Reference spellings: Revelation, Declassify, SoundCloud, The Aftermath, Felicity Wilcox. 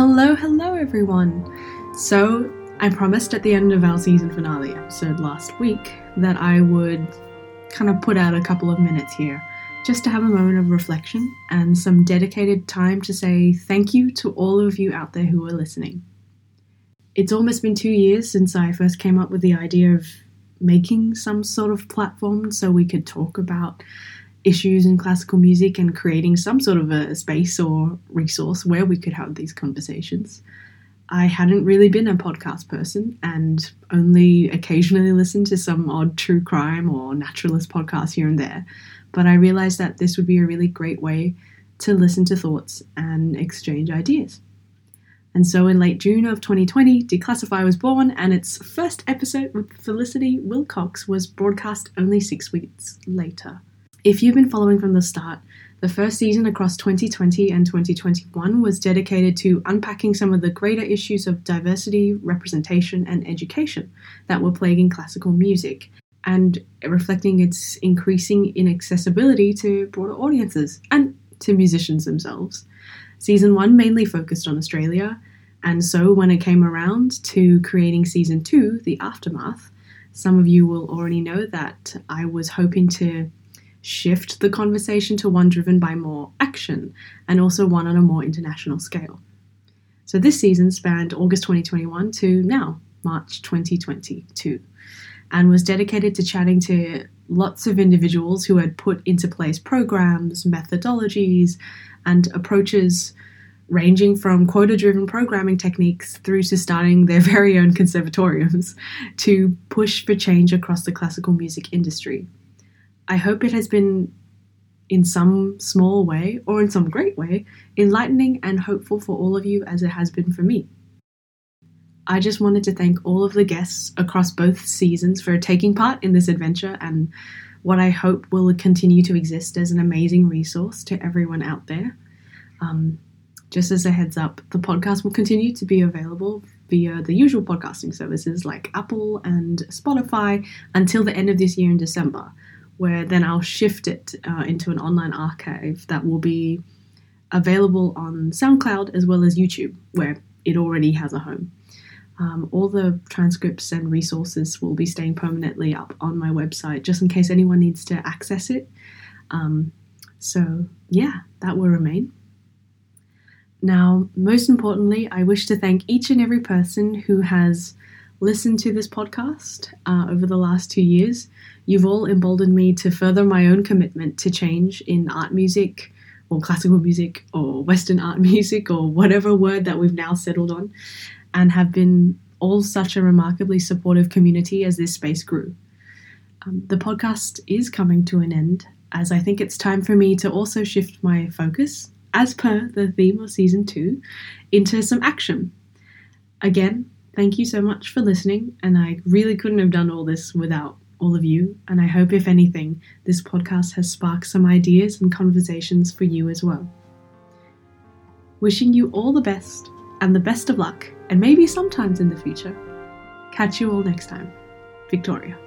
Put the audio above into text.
Hello everyone! So, I promised at the end of our season finale episode last week that I would kind of put out a couple of minutes here just to have a moment of reflection and some dedicated time to say thank you to all of you out there who are listening. It's almost been 2 years since I first came up with the idea of making some sort of platform so we could talk about issues in classical music and creating some sort of a space or resource where we could have these conversations. I hadn't really been a podcast person and only occasionally listened to some odd true crime or naturalist podcast here and there, but I realised that this would be a really great way to listen to thoughts and exchange ideas. And so in late June of 2020, Declassify was born, and its first episode with Felicity Wilcox was broadcast only 6 weeks later. If you've been following from the start, the first season across 2020 and 2021 was dedicated to unpacking some of the greater issues of diversity, representation, and education that were plaguing classical music, and reflecting its increasing inaccessibility to broader audiences and to musicians themselves. Season 1 mainly focused on Australia, and so when it came around to creating Season 2, The Aftermath, some of you will already know that I was hoping to shift the conversation to one driven by more action, and also one on a more international scale. So this season spanned August 2021 to now, March 2022, and was dedicated to chatting to lots of individuals who had put into place programs, methodologies, and approaches ranging from quota-driven programming techniques through to starting their very own conservatoriums to push for change across the classical music industry. I hope it has been, in some small way or in some great way, enlightening and hopeful for all of you as it has been for me. I just wanted to thank all of the guests across both seasons for taking part in this adventure and what I hope will continue to exist as an amazing resource to everyone out there. Just as a heads up, the podcast will continue to be available via the usual podcasting services like Apple and Spotify until the end of this year in December, where then I'll shift it into an online archive that will be available on SoundCloud as well as YouTube, where it already has a home. All the transcripts and resources will be staying permanently up on my website, just in case anyone needs to access it. That will remain. Now, most importantly, I wish to thank each and every person who has listened to this podcast over the last 2 years. You've all emboldened me to further my own commitment to change in art music, or classical music, or Western art music, or whatever word that we've now settled on, and have been all such a remarkably supportive community as this space grew. The podcast is coming to an end, as I think it's time for me to also shift my focus, as per the theme of Season 2, into some action. Again, thank you so much for listening, and I really couldn't have done all this without all of you, and I hope, if anything, this podcast has sparked some ideas and conversations for you as well. Wishing you all the best, and the best of luck, and maybe sometimes in the future. Catch you all next time. Victoria.